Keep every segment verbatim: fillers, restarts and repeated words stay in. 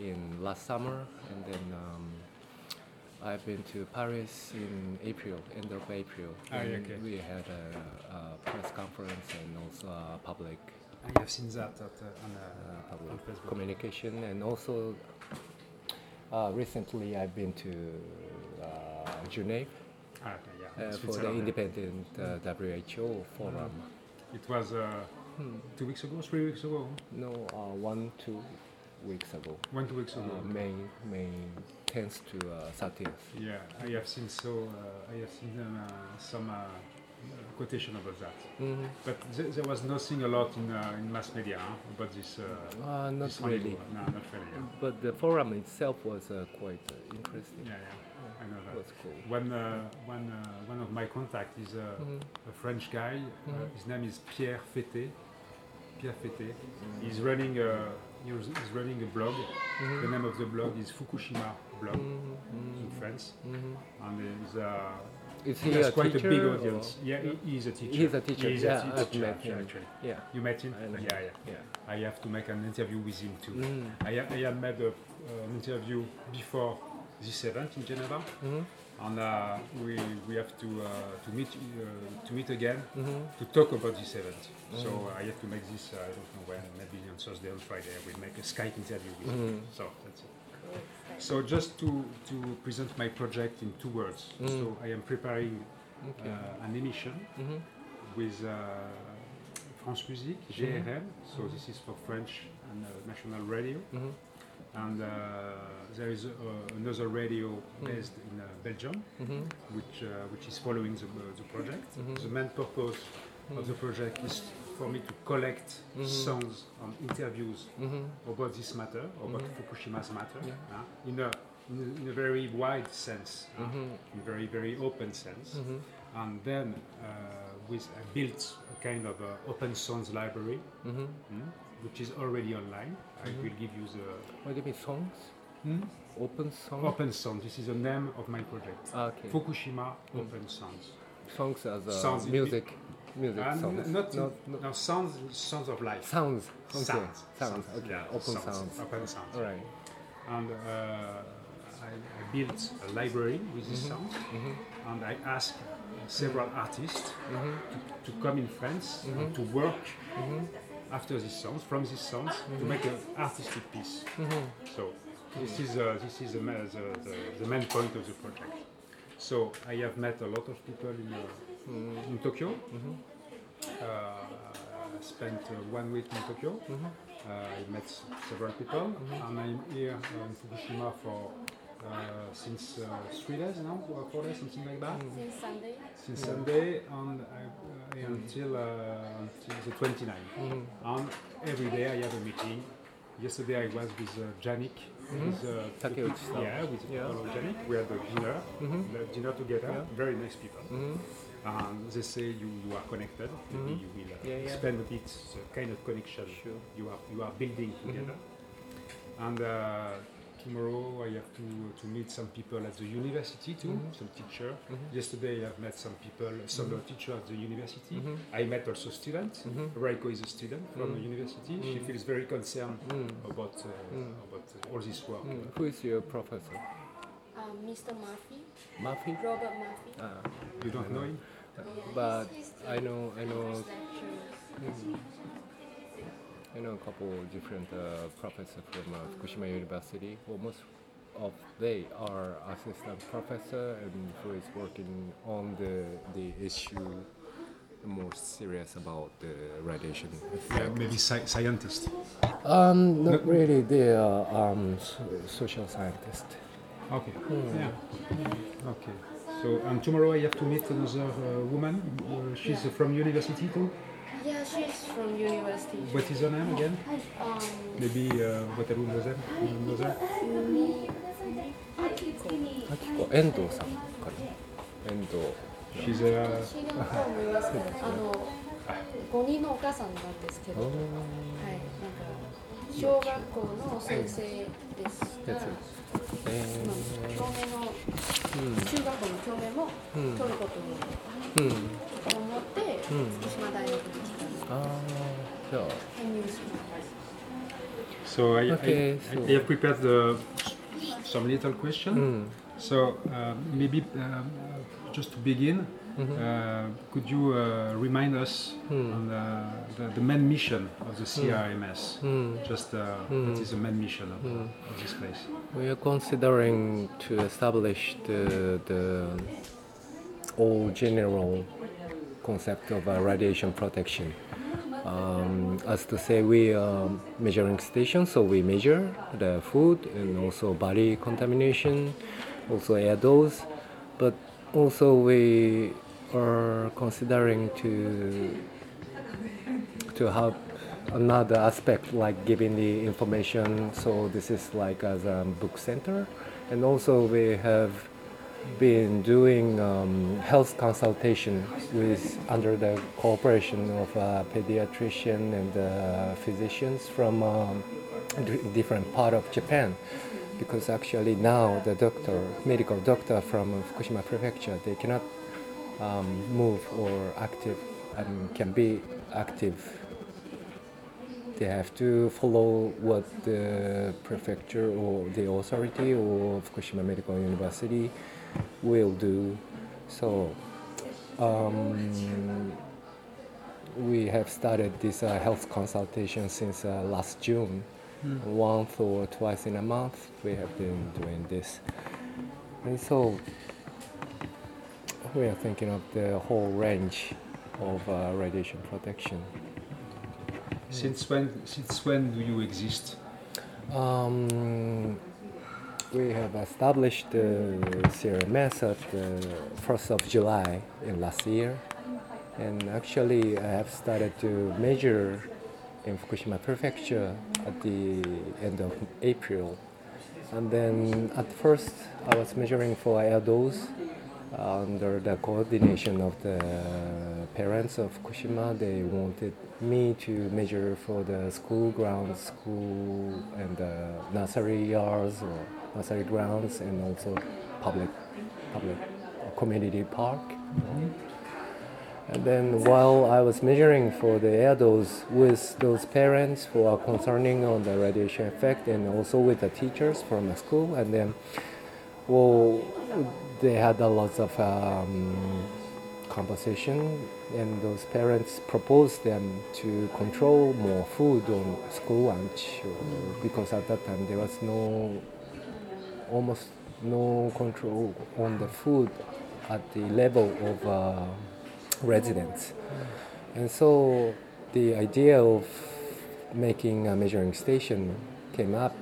in last summer, and then um, I've been to Paris in April, end of April. Ah, okay. We had a, a press conference and also a public. I have seen that, that uh, on, uh, uh, public on Facebook communication, and also uh, recently I've been to uh, Geneva ah, okay, yeah. uh, for the independent uh, W H O forum. Mm. It was uh, hmm. two weeks ago, three weeks ago. No, uh, one, two weeks ago. One, two weeks ago. Uh, May, May. tenth to uh, thirtieth. Yeah, I have seen so. Uh, I have seen uh, some uh, quotation about that. Mm-hmm. But th- there was nothing a lot in, uh, in mass media huh, about this. Uh, uh, not this really. Article. No, not really. Yeah. But the forum itself was uh, quite uh, interesting. Yeah, yeah, I know that. It was cool. One, uh, one, uh, one of my contacts is uh, mm-hmm. a French guy. Mm-hmm. Uh, his name is Pierre Fete. Pierre Fete. Mm-hmm. He's running a. He's running a blog. Mm-hmm. The name of the blog is Fukushima Blog mm-hmm. in France, mm-hmm. and he's uh, is he he a quite a big audience. Or? Yeah, he is a teacher. He's a teacher. He's yeah, a teacher. I've met him. Yeah, you met him. Yeah, yeah, yeah. I have to make an interview with him too. Mm. I have, I have made a, uh, an interview before this event in Geneva, mm-hmm. and uh, we we have to uh, to meet uh, to meet again mm-hmm. to talk about this event. Mm-hmm. So uh, I have to make this. Uh, I don't know when. Maybe on Thursday or Friday I will make a Skype interview with mm-hmm. him. So that's it. So just to, to present my project in two words. Mm. So I am preparing okay. uh, an emission mm-hmm. with uh, France Musique, G R M. Mm-hmm. So mm-hmm. this is for French and uh, national radio. Mm-hmm. And uh, there is uh, another radio mm-hmm. based in uh, Belgium, mm-hmm. which uh, which is following the, uh, the project. Mm-hmm. The main purpose mm-hmm. of the project is for me to collect mm-hmm. sounds and interviews mm-hmm. about this matter, about mm-hmm. Fukushima's matter, yeah. uh, in, a, in a in a very wide sense, uh, mm-hmm. in a very very open sense, mm-hmm. and then uh, with I built a kind of a open sounds library, mm-hmm. mm, which is already online. Mm-hmm. I will give you the. What do you mean songs? Hmm? Open sounds. Open sounds. This is the name of my project. Ah, okay. Fukushima mm. Open Sounds. Songs as uh, sounds music. Music, uh, sounds. N- not, not, not no, sounds, sounds of life. Sounds. Okay. Sounds. Sounds. Okay. Yeah, open sounds. sounds. Open sounds. All right. And uh, I, I built a library with mm-hmm. these sounds, mm-hmm. and I asked several artists mm-hmm. to, to come in France mm-hmm. and to work mm-hmm. after these sounds, from these sounds, mm-hmm. to make an artistic piece. Mm-hmm. So this is uh, this is the, the, the, the main point of the project. So I have met a lot of people in. Uh, in Tokyo, mm-hmm. uh, spent uh, one week in Tokyo, mm-hmm. uh, I met s- several people, mm-hmm. and I'm here uh, in Fukushima for uh, since uh, three days now, four days, something like that. Mm-hmm. Since Sunday. Since mm-hmm. Sunday, and I, uh, mm-hmm. until, uh, until the twenty-ninth. Mm-hmm. And every day I have a meeting. Yesterday I was with uh, JANIC, mm-hmm. with uh, Takeo. The, yeah, with yeah. JANIC. We had a dinner, mm-hmm. the dinner together. Yeah. Very nice people. Mm-hmm. And they say you, you are connected. Mm-hmm. Maybe you will uh, yeah, yeah. expand a bit the kind of connection sure. you are you are building together. Mm-hmm. And uh, tomorrow I have to to meet some people at the university too, mm-hmm. some teacher. Mm-hmm. Yesterday I have met some people, some mm-hmm. teacher at the university. Mm-hmm. I met also students. Mm-hmm. Raiko is a student from mm-hmm. the university. Mm-hmm. She feels very concerned mm-hmm. about uh, mm-hmm. about uh, all this work. Mm-hmm. Who is your professor? Um, Mister Murphy. Murphy? Robert Murphy. Ah, you don't know him? Uh, yeah, but he's, he's I know, I know, mm, I know a couple different uh, professors from uh, Fukushima University. Almost of they are assistant professor and who is working on the the issue more serious about the radiation. Yeah, maybe sci- scientists. Um, not no. really. They are um, so, social scientists. Okay. Mm. Yeah. Okay. So and tomorrow I have to meet another uh, woman. Uh, she's yeah. from university too. Yeah, she's from university. What is her name again? Um, Maybe uh, what everyone knows her. Knows her. Akiko. Akiko Endo. Endo. She's a. That's it. えー、中学校の教名も取ることを思って福島大学に来た。ああ、じゃあ。So I, okay, I, so. I have prepared the, some little questions. Mm. So uh, maybe uh, just to begin, mm-hmm. uh, could you uh, remind us mm. on uh, the, the main mission of the C R M S? Mm. Just uh, mm. what is the main mission of, mm. of this place? We are considering to establish the, the all general concept of uh, radiation protection. Um, as to say, we are measuring station, so we measure the food and also body contamination, also air dose, but also we are considering to to have another aspect like giving the information. So this is like as a book center, and also we have been doing um, health consultation with under the cooperation of uh, pediatrician and uh, physicians from um, d- different part of Japan, because actually now the doctor, medical doctor from Fukushima Prefecture, they cannot um, move or active, um, can be active. They have to follow what the prefecture or the authority or Fukushima Medical University will do. So um, we have started this uh, health consultation since uh, last June. Mm. Once or twice in a month we have been doing this, and so we are thinking of the whole range of uh, radiation protection. Since when? Since when do you exist? Um, We have established the C R M S at the first of July in last year, and actually I have started to measure in Fukushima Prefecture at the end of April. And then at first I was measuring for air dose under the coordination of the parents of Fukushima. They wanted me to measure for the school grounds, school and the nursery yards or nursery grounds, and also public, public community park. Mm-hmm. And then while I was measuring for the air dose with those parents who are concerning on the radiation effect, and also with the teachers from the school, and then, well, they had a lot of um, conversation, and those parents proposed them to control more food on school lunch, because at that time there was no almost no control on the food at the level of uh, residents. And so the idea of making a measuring station came up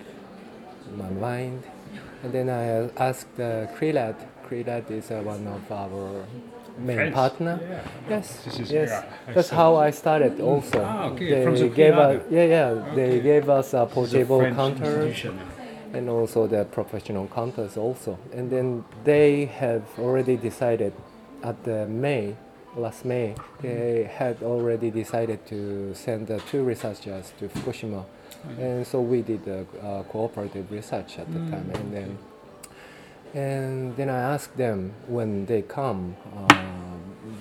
in my mind. And then I asked uh, Krilad. Krilad is uh, one of our main French partner. Yeah. Yes, this is, yes. Yeah, that's how I started also. Ah, okay. They From the gave us, yeah, yeah. Okay. They gave us a portable counter, and also the professional counters also. And then they have already decided at the May, last May, they had already decided to send uh, two researchers to Fukushima. Mm-hmm. And so we did uh, uh, cooperative research at the mm-hmm. time. And then and then I asked them when they come, uh,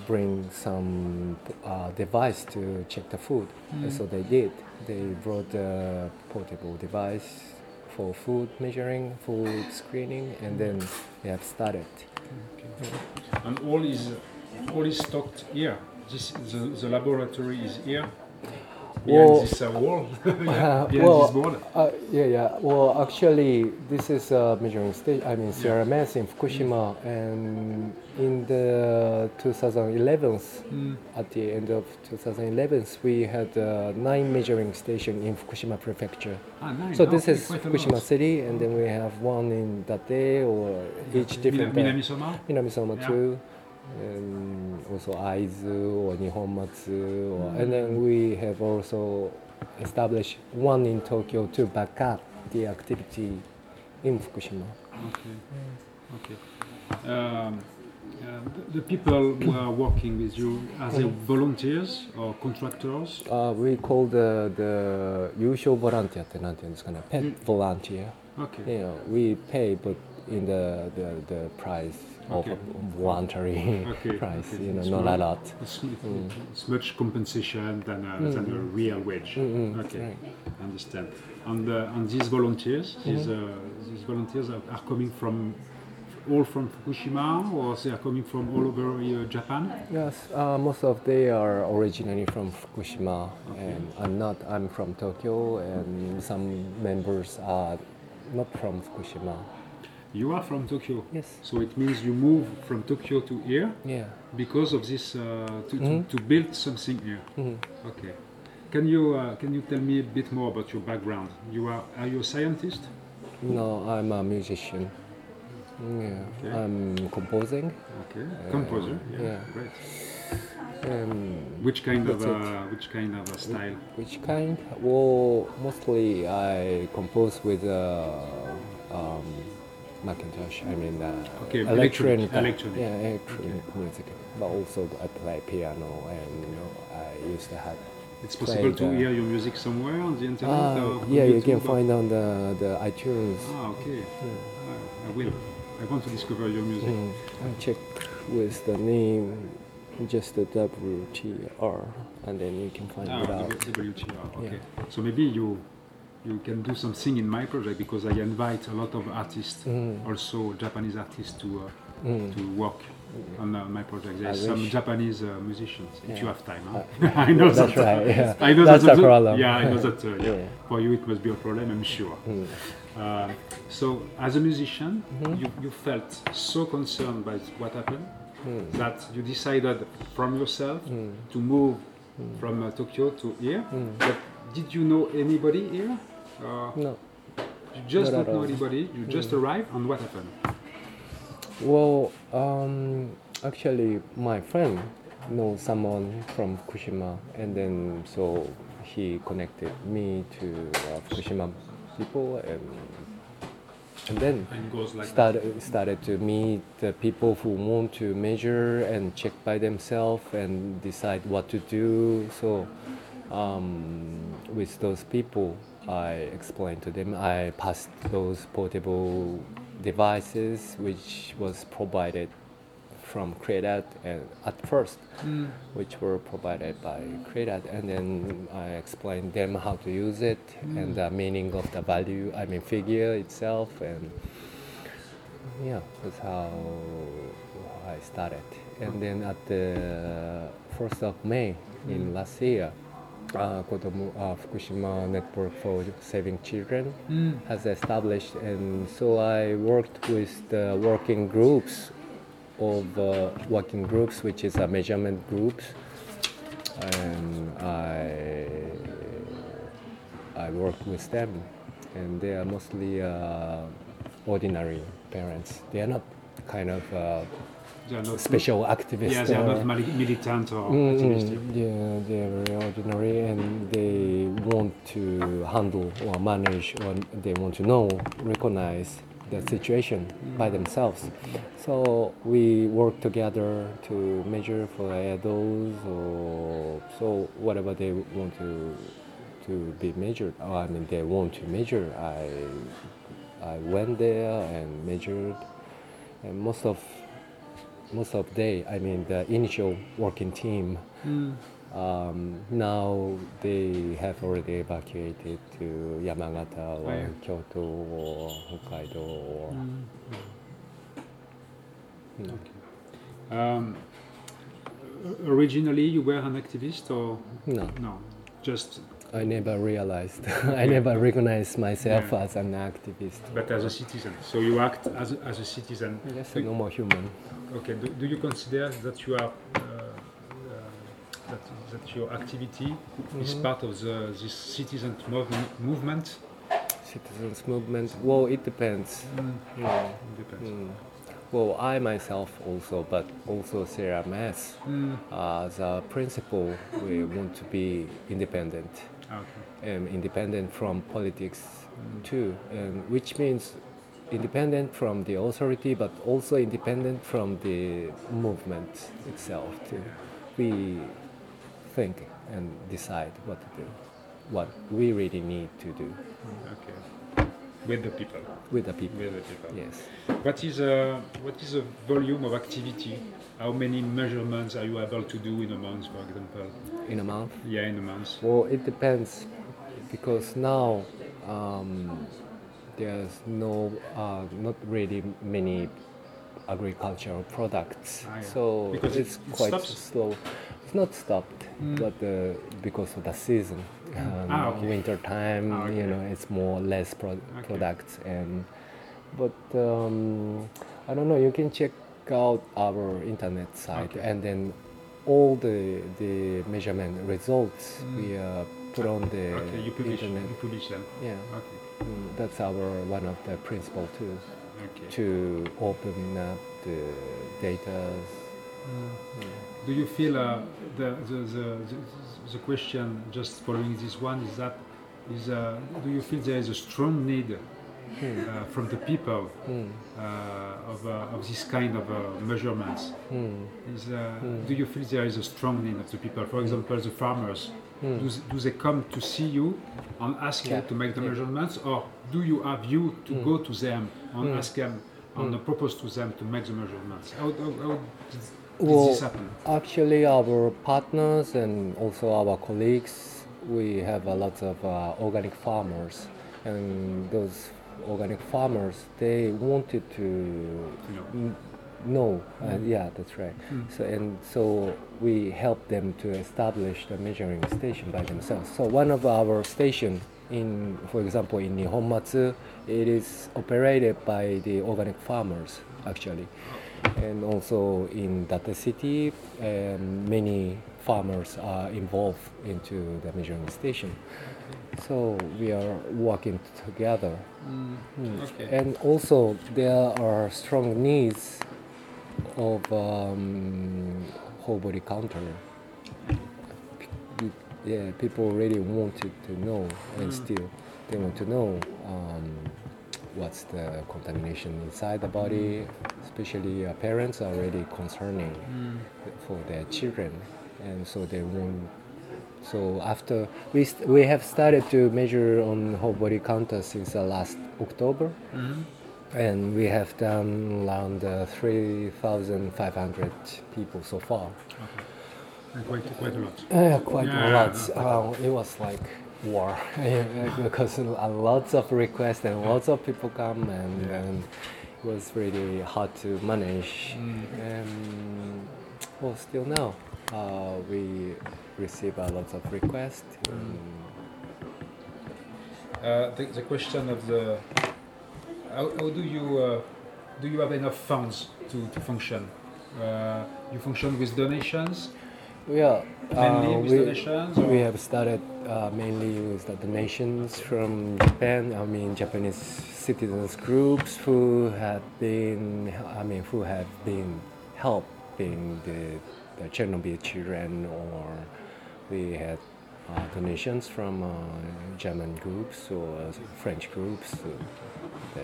bring some uh, device to check the food. Mm-hmm. And so they did. They brought a portable device for food measuring, food screening, and then they have started. Okay. And all is all is stocked here. This, the, the laboratory is here. Behind well, this uh, wall. yeah, behind well, this wall. Uh, yeah, yeah. Well, actually, this is a measuring station. I mean, C R M S yeah. in Fukushima, mm. and in the twenty eleven, mm. at the end of twenty eleven, we had uh, nine measuring stations in Fukushima Prefecture. Ah, nine. So this oh, is Fukushima City, and then we have one in Date or each different. Min- Minamisoma. Minamisoma yeah. too. And also Aizu or Nihonmatsu, or, mm. and then we have also established one in Tokyo to back up the activity in Fukushima. Okay, okay. Um, uh, the, the people who are working with you, are they volunteers or contractors? Uh, we call the the usual volunteer, pet mm. volunteer. Okay. You know, we pay, but in the the, the price. Okay. Of voluntary okay. price, okay. you know, it's not more, a lot. It's, mm. it's much compensation than a, mm. than a real wage. Mm-hmm. Okay, right. I understand. and, uh, and these volunteers, mm-hmm. these, uh, these volunteers are, are coming from all from Fukushima, or they are coming from all over uh, Japan? Yes, uh, most of they are originally from Fukushima, okay. and I'm not, I'm from Tokyo, and some members are not from Fukushima. You are from Tokyo. Yes. So it means you move from Tokyo to here. Yeah. Because of this, uh, to, mm-hmm. to to build something here. Mm-hmm. Okay. Can you uh, can you tell me a bit more about your background? You are are you a scientist? No, I'm a musician. Yeah. Okay. I'm composing. Okay. Composer. Uh, yeah. yeah. Great. Um, which kind of uh, which kind of a style? Which kind? Well, mostly I compose with. Uh, um, Macintosh, I mean uh, okay, electronic, electronic, electronic. Yeah, electronic okay. music, but also I play piano and you know, I used to have... It's possible to the, hear your music somewhere on the internet? Uh, or yeah, you can find on the, the iTunes. Ah, okay, yeah. I, I will. I want to discover your music. Mm. I checked with the name, just the W T R, and then you can find ah, it out. W T R, okay. Yeah. So maybe you... You can do something in my project because I invite a lot of artists, mm. also Japanese artists, to uh, mm. to work mm. on uh, my project. There's I some wish. Japanese uh, musicians. Yeah. If you have time, huh? uh, I know that's that. Right, yeah. I know that's that. A problem. Yeah, I know that. Uh, yeah. Yeah. For you, it must be a problem, I'm sure. Mm. Uh, so, as a musician, mm-hmm. you, you felt so concerned by what happened mm. that you decided from yourself mm. to move mm. from uh, Tokyo to here. Mm. But did you know anybody here? Uh, no. You just don't know anybody, you just mm. arrived, and what happened? Well, um, actually my friend knows someone from Fukushima, and then so he connected me to uh, Fukushima people, and, and then and goes like started, started to meet the people who want to measure and check by themselves and decide what to do. So um, with those people, I explained to them, I passed those portable devices which was provided from Crelat and at first, mm. which were provided by Crelat, and then I explained them how to use it mm. and the meaning of the value, I mean figure itself, and yeah, that's how I started. And then at the first of May mm. in last year, Uh, Kotomo, uh, Fukushima Network for Saving Children mm. has established, and so I worked with the working groups of uh, working groups, which is a measurement group, and I I worked with them, and they are mostly uh, ordinary parents. They are not kind of. Uh, They are not special activists. Yeah, they are uh, not mali- militant or mm, activistic. Yeah, they are very ordinary, and they want to handle or manage, or they want to know, recognize the situation mm. by themselves. So we work together to measure for adults, or so whatever they want to to be measured. Oh, I mean, they want to measure. I I went there and measured, and most of. Most of the day, I mean the initial working team, mm. um, now they have already evacuated to Yamagata or oh, yeah. Kyoto or Hokkaido or... Mm. Mm. Okay. Um, originally you were an activist or...? No. No, just... I never realized, I never recognized myself yeah. as an activist. But as a citizen, so you act as a, as a citizen. Yes, a normal human. Okay, do, do you consider that you are, uh, uh, that, that your activity mm-hmm. is part of the, this citizen mov- movement? Citizens movement, well, it depends. Mm. Yeah. It depends. Mm. Well, I myself also, but also C R M S, mm. uh, as a principle, we want to be independent, okay. um, independent from politics mm. too, um, which means independent from the authority, but also independent from the movement itself too. We think and decide what to do, what we really need to do. Okay. With the people. With the people. With the people. Yes. What is a what is a volume of activity? How many measurements are you able to do in a month, for example? In a month? Yeah, in a month. Well, it depends, because now um, there's no uh, not really many agricultural products, ah, yeah. so because it's it quite stops? slow. It's not stopped, mm. but uh, because of the season, um, ah, okay. winter time, ah, okay. you know, it's more or less pro- okay. products. And but um, I don't know. You can check out our internet site, okay. and then all the the measurement results mm. we uh, put on the okay, you publish, internet. You publish them. Yeah. Okay. Mm, that's our one of the principal tools. Okay. To open up the data. Mm. Yeah. Do you feel uh, the, the, the the the question just following this one is that is uh, do you feel there is a strong need mm. uh, from the people mm. uh, of uh, of this kind of uh, measurements? Mm. Is uh, mm. do you feel there is a strong need of the people? For example, the farmers. Mm. Do, do they come to see you and ask yeah. you to make the yeah. measurements, or do you have you to mm. go to them and mm. ask them and mm. propose to them to make the measurements? How, how, how did, well, did this happen? Actually, our partners and also our colleagues, we have a lot of uh, organic farmers, and those organic farmers, they wanted to no. No, uh, yeah, that's right. Mm. So and so we help them to establish the measuring station by themselves. So one of our station in, for example, in Nihonmatsu, it is operated by the organic farmers actually, and also in Date City, um, many farmers are involved into the measuring station. So we are working together, mm. Mm. Okay. And also there are strong needs of um, whole body counter. P- yeah, people really wanted to know, and still they want to know um, what's the contamination inside the body. Especially uh, parents are really concerning mm. for their children, and so they want. So after we st- we have started to measure on whole body counter since uh, last October. Mm-hmm. And we have done around uh, three thousand five hundred people so far. Okay. Quite, quite a lot. Uh, quite yeah, a lot. Yeah, no. uh, it was like war because lots of requests and lots of people come, and, yeah. and it was really hard to manage. Mm. Um, well, still now uh, we receive a lot of requests. Mm. Uh, the, the question of the. How, how do you uh, do you have enough funds to, to function? Uh, you function with donations? Yeah, mainly uh, with we, donations? Or? We have started uh, mainly with the donations from Japan. I mean, Japanese citizens groups who have been, I mean, who have been helping the, the Chernobyl children, or we had uh, donations from uh, German groups or uh, French groups. Uh,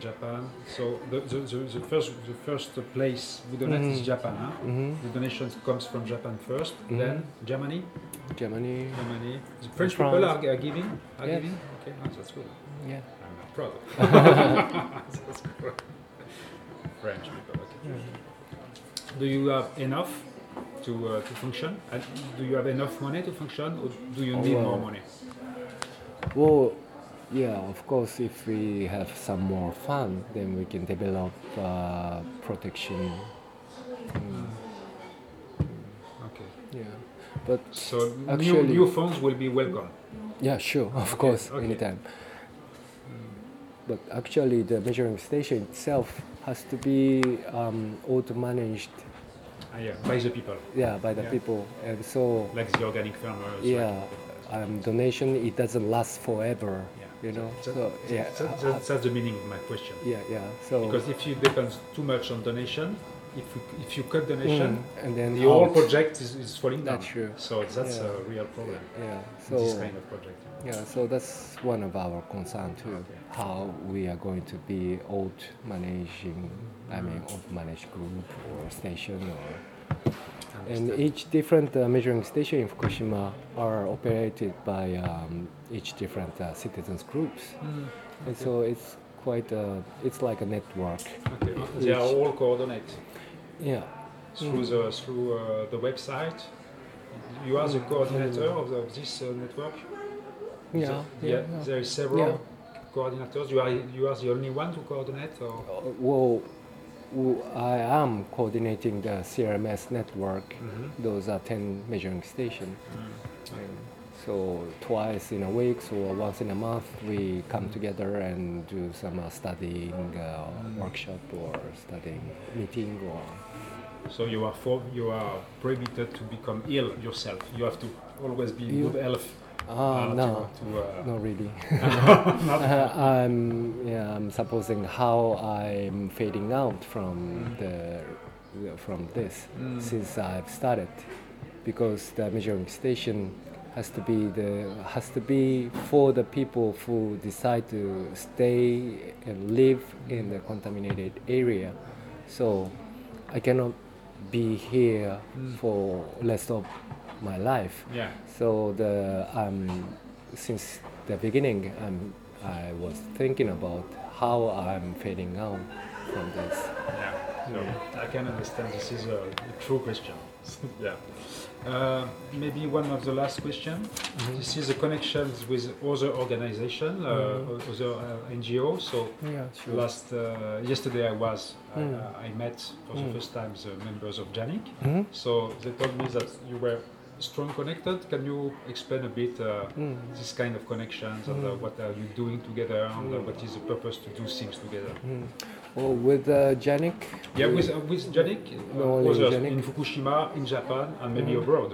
Japan. So the, the, the, the first the first place we donate mm-hmm. is Japan. Huh? Mm-hmm. The donation comes from Japan first, mm-hmm. then Germany. Germany. Germany. The French France. people are, are giving. Are yes. giving. Okay, oh, that's good. Yeah. I'm not proud. That's good. French people. Okay. Mm-hmm. Do you have enough to uh, to function? Uh, do you have enough money to function, or do you need oh, well, more money? Well. Yeah, of course, if we have some more fun, then we can develop uh, protection. Mm. Okay. Yeah, but so actually, new, new phones will be welcome. Yeah, sure, of okay. course, okay. anytime. But actually, the measuring station itself has to be um, auto-managed. Ah, yeah, by the people. Yeah, by the yeah. people, and so. Like the organic farmers. Yeah, um, donation it doesn't last forever. Yeah. You know, that, so, yeah. that, that, that's the meaning of my question. Yeah, yeah. So because if you depend too much on donation, if you, if you cut donation, mm, and then the whole project is, is falling down. That's true. So that's yeah. a real problem. Yeah. So this kind of project. Yeah. So that's one of our concern too. Okay. How we are going to be out managing, I mean, out managed group or station or. And each different uh, measuring station in Fukushima are operated by um, each different uh, citizens groups, mm, okay. and so it's quite a, it's like a network. Okay. They are all coordinated. Yeah. Through mm. the through uh, the website, you are the coordinator mm. of, the, of this uh, network. Yeah, so, yeah, yeah. There are several yeah. coordinators. You are you are the only one to coordinate? Or? Well, I am coordinating the C R M S network. Mm-hmm. Those are ten measuring stations. Mm-hmm. Okay. So twice in a week, so once in a month, we come together and do some uh, studying uh, workshop or studying meeting or. So you are for, you are prohibited to become ill yourself. You have to always be in good health. Ah, uh, no, to, to, uh, not really. uh, I'm yeah. I'm supposing how I'm fading out from mm. the from this mm. since I've started, because the measuring station. Has to be the has to be for the people who decide to stay and live in the contaminated area. So I cannot be here mm. for rest of my life. Yeah. So the um since the beginning I'm I was thinking about how I'm fading out from this. Yeah. So yeah. I can understand this is a, a true question. yeah. Uh, maybe one of the last questions. Mm-hmm. This is the connections with other organizations, uh, mm-hmm. other uh, N G Os. So yeah, sure. last uh, yesterday I was mm. uh, I met for mm. the first time the members of JANIC. Mm-hmm. So they told me that you were strong connected. Can you explain a bit uh, mm. this kind of connections mm. and uh, what are you doing together and mm. uh, what is the purpose to do things together? Mm. Well, with uh, JANIC? Yeah, with uh, with JANIC, no, uh, others JANIC. In Fukushima, in Japan, and maybe mm. abroad.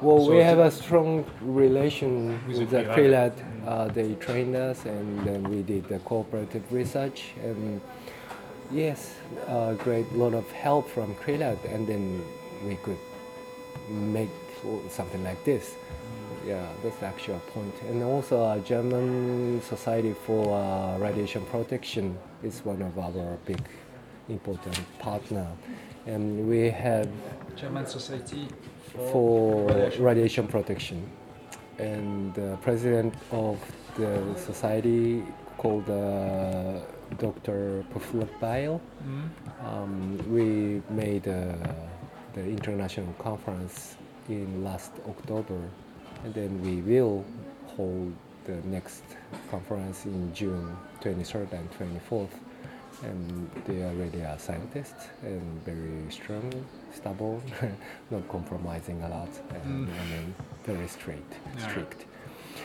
Well, so we have a strong relation with, with the Krilad. Mm. Uh, they trained us, and then we did the cooperative research, and yes, a great lot of help from Krilad, and then we could make something like this. Yeah, that's the actual point. And also, uh, German Society for uh, Radiation Protection is one of our big important partner, and we have German Society for, for Radiation. Radiation Protection, and the president of the society called uh, Doctor Pflugbeil. Mm-hmm. Um, we made uh, the international conference in last October. And then we will hold the next conference in June twenty-third and twenty-fourth. And they already are scientists and very strong, stubborn, not compromising a lot, and mm. I mean, very straight, yeah. strict.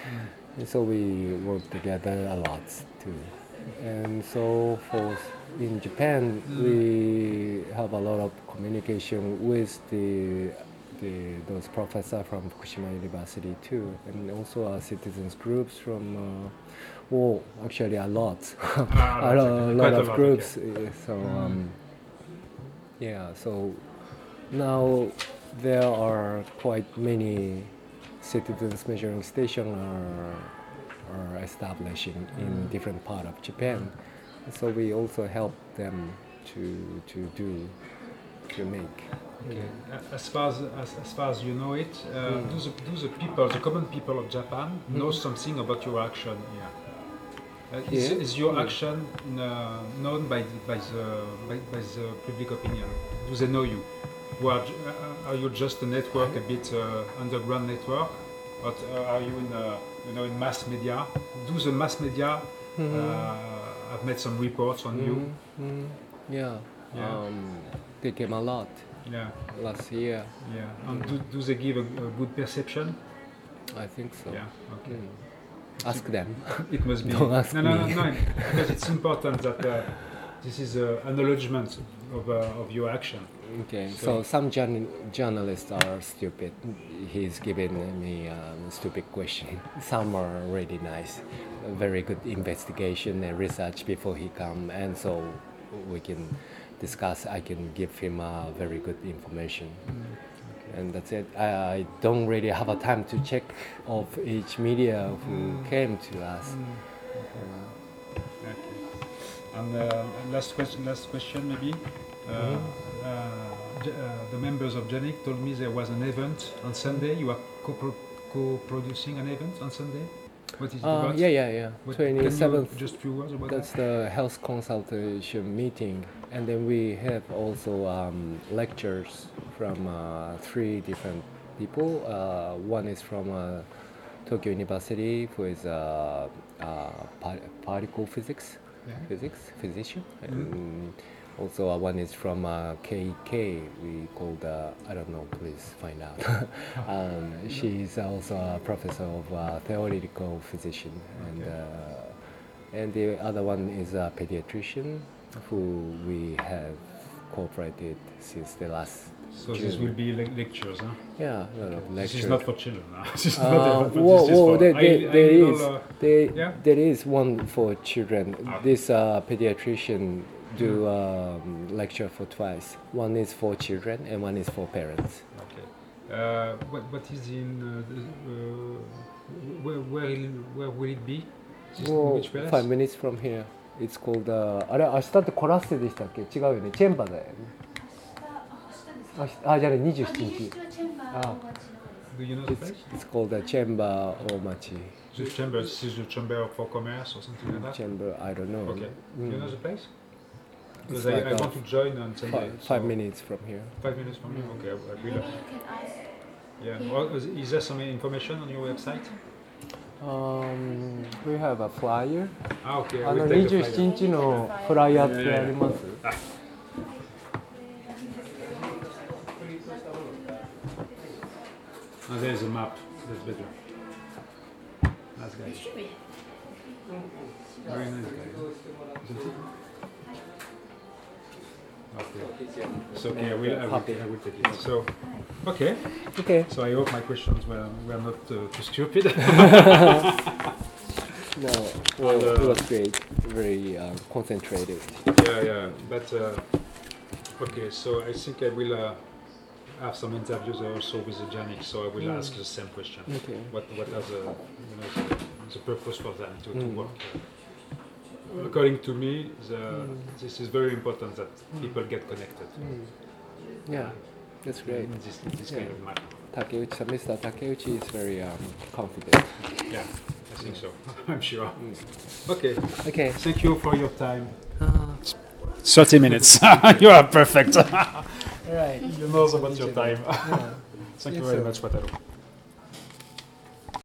Yeah. And so we work together a lot too. And so for in Japan, mm. we have a lot of communication with the The, those professors from Fukushima University too, and also our citizens groups from, uh, oh, actually a lot, a, lot a lot of groups. Yeah. So um, yeah, so now there are quite many citizens measuring stations are are establishing in different part of Japan. So we also help them to to do to make. Okay. Mm. As far as, as as far as you know it, uh, mm. do the do the people, the common people of Japan, mm. know something about your action here? Uh, yeah. is, is your mm. action uh, known by the, by the by, by the public opinion? Do they know you? Who are, uh, are you just a network, a bit uh, underground network, or uh, are you in uh, you know in mass media? Do the mass media mm. uh, have made some reports on mm. you? Mm. Yeah, yeah. Um, they came a lot. Yeah. Last year. Yeah. And do, do they give a, a good perception? I think so. Yeah. Okay. Mm. Ask so, them. It must be. Don't ask no, no, me. no, no, no. Because it's important that uh, this is uh, an acknowledgement of uh, of your action. Okay. So, so some journa- journalists are stupid. He's giving me a um, stupid question. Some are really nice, very good investigation and research before he come, and so we can. discuss, I can give him uh, very good information. Mm, okay. And that's it. I, I don't really have a time to check of each media who mm. came to us. Mm. Okay. Uh, okay. And uh, last question, last question maybe. Uh, mm-hmm. uh, j- uh, the members of JANIC told me there was an event on Sunday. You are co-pro- co-producing an event on Sunday? What is it uh, about? Yeah, yeah, yeah. What, twenty-seventh, just few words about that's that? The health consultation meeting. And then we have also um, lectures from uh, three different people. Uh, one is from uh, Tokyo University for uh, uh, particle physics, yeah. physics physician, mm-hmm. and also uh, one is from uh, K E K. We called uh, I don't know. Please find out. um, she is also a professor of uh, theoretical physician, and okay. uh, and the other one is a pediatrician who we have cooperated since the last. So June. This will be le- lectures, huh? Yeah, a lot of lectures. This is not for children. Huh? This uh, is whoa, this whoa, is there, there, I, there I is, know, there, yeah? there is one for children. Ah. This uh, pediatrician do um, lecture for twice. One is for children and one is for parents. Okay. Uh, what what is in uh, the, uh, where where where will it be? Whoa, five minutes from here. It's called. Uh, あれ明日ってコラッセでしたっけ？違うよね。チェンバだよね。Ah, yeah, twenty-seventh. Ah. Do you know the place? It's called the Chamber Omachi. The Chamber, this is the Chamber for Commerce or something like that? Chamber, I don't know. Okay. Mm. Do you know the place? Because like I, I want to join on Sunday. Five, so five minutes from here. Five minutes from here? Okay, I will. Yeah. Well, is there some information on your website? Um, we have a flyer. Ah, okay. I will take the flyer. twenty-seventh no flyerってあります? Ah. Oh, there's a map. That's better. Nice guy. Very nice guy. Okay. So okay, I will. I will, I will take it. So okay. Okay. So I hope my questions were were not uh, too stupid. No, well, and, uh, it was great. Very uh, concentrated. Yeah, yeah. But uh, okay. So I think I will. Uh, I have some interviews also with the JANIC, so I will mm. ask the same question. Okay. What what are the, you know, the, the purpose for them to, mm. to work? Uh, according to me, the, mm. this is very important that mm. people get connected. Mm. Yeah, that's great. In this this yeah. kind of matter. Takeuchi, Mister Takeuchi is very um, confident. Yeah, I think so. I'm sure. Mm. Okay. Okay. Thank you for your time. Uh, Thirty minutes. You are perfect. Right. You know about your time. Yeah. Thank yes, you very sir. much, Pataro.